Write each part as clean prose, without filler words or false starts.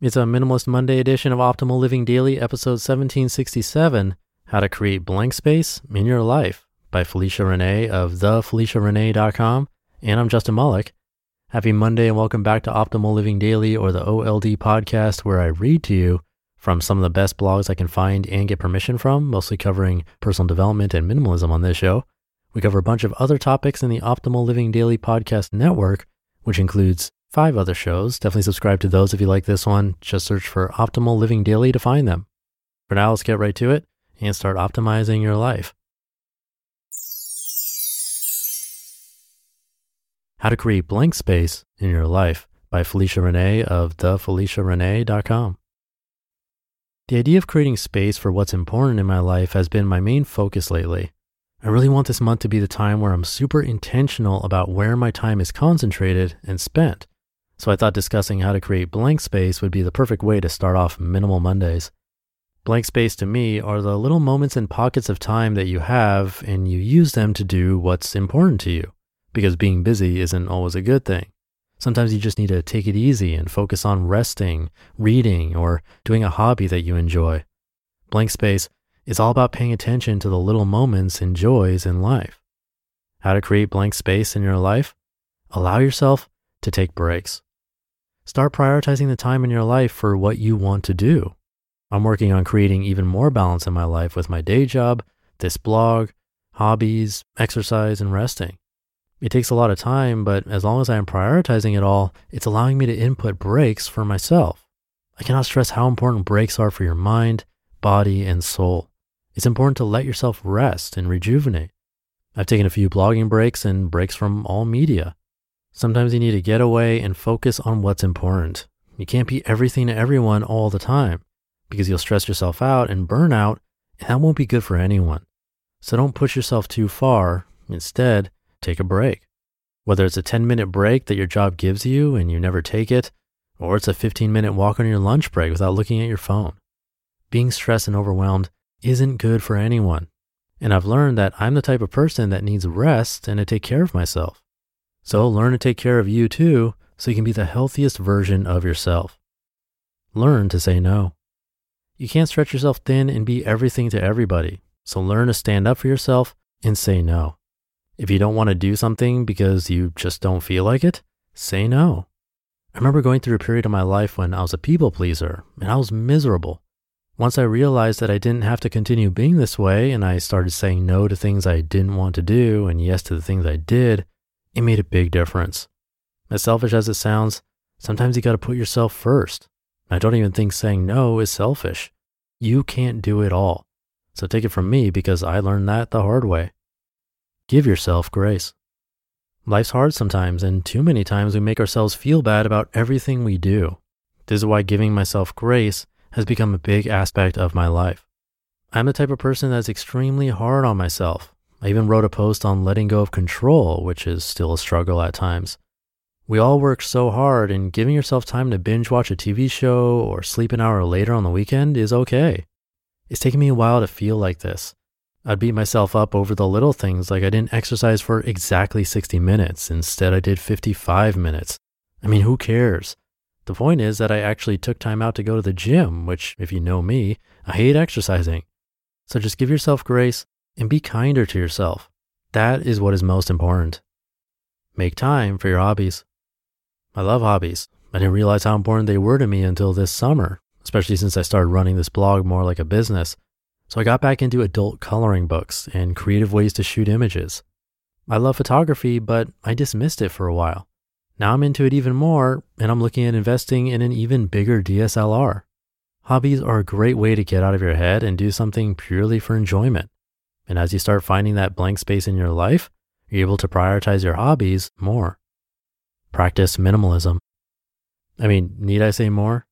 It's a Minimalist Monday edition of Optimal Living Daily, episode 1767, How to Create Blank Space in Your Life, by Felicia Renee of thefeliciarenee.com, and I'm Justin Malik. Happy Monday and welcome back to Optimal Living Daily, or the OLD podcast, where I read to you from some of the best blogs I can find and get permission from, mostly covering personal development and minimalism on this show. We cover a bunch of other topics in the Optimal Living Daily podcast network, which includes 5 other shows. Definitely subscribe to those if you like this one. Just search for Optimal Living Daily to find them. For now, let's get right to it and start optimizing your life. How to Create Blank Space in Your Life, by Felicia Renee of thefeliciarenee.com. The idea of creating space for what's important in my life has been my main focus lately. I really want this month to be the time where I'm super intentional about where my time is concentrated and spent. So I thought discussing how to create blank space would be the perfect way to start off Minimal Mondays. Blank space to me are the little moments and pockets of time that you have and you use them to do what's important to you, because being busy isn't always a good thing. Sometimes you just need to take it easy and focus on resting, reading, or doing a hobby that you enjoy. Blank space is all about paying attention to the little moments and joys in life. How to create blank space in your life? Allow yourself to take breaks. Start prioritizing the time in your life for what you want to do. I'm working on creating even more balance in my life with my day job, this blog, hobbies, exercise, and resting. It takes a lot of time, but as long as I am prioritizing it all, it's allowing me to input breaks for myself. I cannot stress how important breaks are for your mind, body, and soul. It's important to let yourself rest and rejuvenate. I've taken a few blogging breaks and breaks from all media. Sometimes you need to get away and focus on what's important. You can't be everything to everyone all the time, because you'll stress yourself out and burn out, and that won't be good for anyone. So don't push yourself too far. Instead, take a break. Whether it's a 10-minute break that your job gives you and you never take it, or it's a 15-minute walk on your lunch break without looking at your phone. Being stressed and overwhelmed isn't good for anyone. And I've learned that I'm the type of person that needs rest and to take care of myself. So learn to take care of you too, so you can be the healthiest version of yourself. Learn to say no. You can't stretch yourself thin and be everything to everybody. So learn to stand up for yourself and say no. If you don't want to do something because you just don't feel like it, say no. I remember going through a period of my life when I was a people pleaser and I was miserable. Once I realized that I didn't have to continue being this way and I started saying no to things I didn't want to do and yes to the things I did, it made a big difference. As selfish as it sounds, sometimes you got to put yourself first. I don't even think saying no is selfish. You can't do it all. So take it from me, because I learned that the hard way. Give yourself grace. Life's hard sometimes, and too many times we make ourselves feel bad about everything we do. This is why giving myself grace has become a big aspect of my life. I'm the type of person that's extremely hard on myself. I even wrote a post on letting go of control, which is still a struggle at times. We all work so hard, and giving yourself time to binge watch a TV show or sleep an hour later on the weekend is okay. It's taken me a while to feel like this. I'd beat myself up over the little things, like I didn't exercise for exactly 60 minutes. Instead, I did 55 minutes. I mean, who cares? The point is that I actually took time out to go to the gym, which, if you know me, I hate exercising. So just give yourself grace and be kinder to yourself. That is what is most important. Make time for your hobbies. I love hobbies. I didn't realize how important they were to me until this summer, especially since I started running this blog more like a business. So I got back into adult coloring books and creative ways to shoot images. I love photography, but I dismissed it for a while. Now I'm into it even more, and I'm looking at investing in an even bigger DSLR. Hobbies are a great way to get out of your head and do something purely for enjoyment. And as you start finding that blank space in your life, you're able to prioritize your hobbies more. Practice minimalism. I mean, need I say more?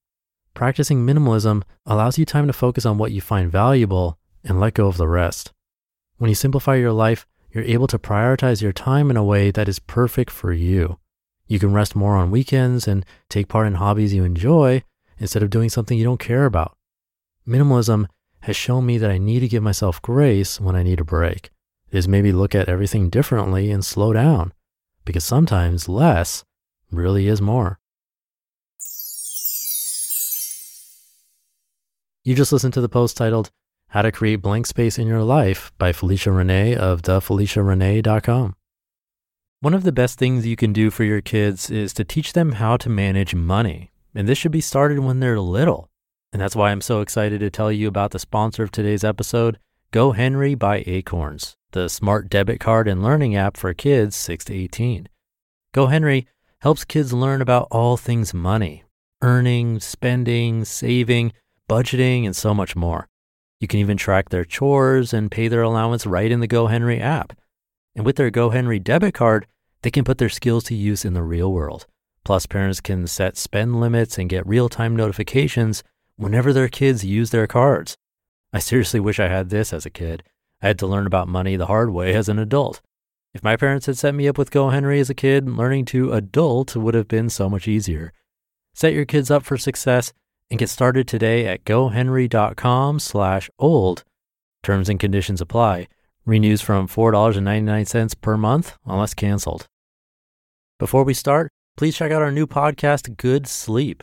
Practicing minimalism allows you time to focus on what you find valuable and let go of the rest. When you simplify your life, you're able to prioritize your time in a way that is perfect for you. You can rest more on weekends and take part in hobbies you enjoy instead of doing something you don't care about. Minimalism has shown me that I need to give myself grace when I need a break. It is maybe look at everything differently and slow down, because sometimes less really is more. You just listened to the post titled, How to Create Blank Space in Your Life by Felicia Renee of thefeliciarenee.com. One of the best things you can do for your kids is to teach them how to manage money. And this should be started when they're little. And that's why I'm so excited to tell you about the sponsor of today's episode, GoHenry by Acorns, the smart debit card and learning app for kids 6 to 18. GoHenry helps kids learn about all things money, earning, spending, saving, budgeting, and so much more. You can even track their chores and pay their allowance right in the GoHenry app. And with their GoHenry debit card, they can put their skills to use in the real world. Plus, parents can set spend limits and get real-time notifications whenever their kids use their cards. I seriously wish I had this as a kid. I had to learn about money the hard way as an adult. If my parents had set me up with GoHenry as a kid, learning to adult would have been so much easier. Set your kids up for success and get started today at gohenry.com/old. Terms and conditions apply. Renews from $4.99 per month unless canceled. Before we start, please check out our new podcast, Good Sleep.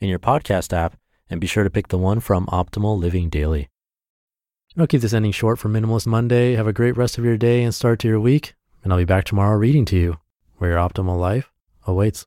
in your podcast app and be sure to pick the one from Optimal Living Daily. I'll keep this ending short for Minimalist Monday. Have a great rest of your day and start to your week. And I'll be back tomorrow reading to you where your optimal life awaits.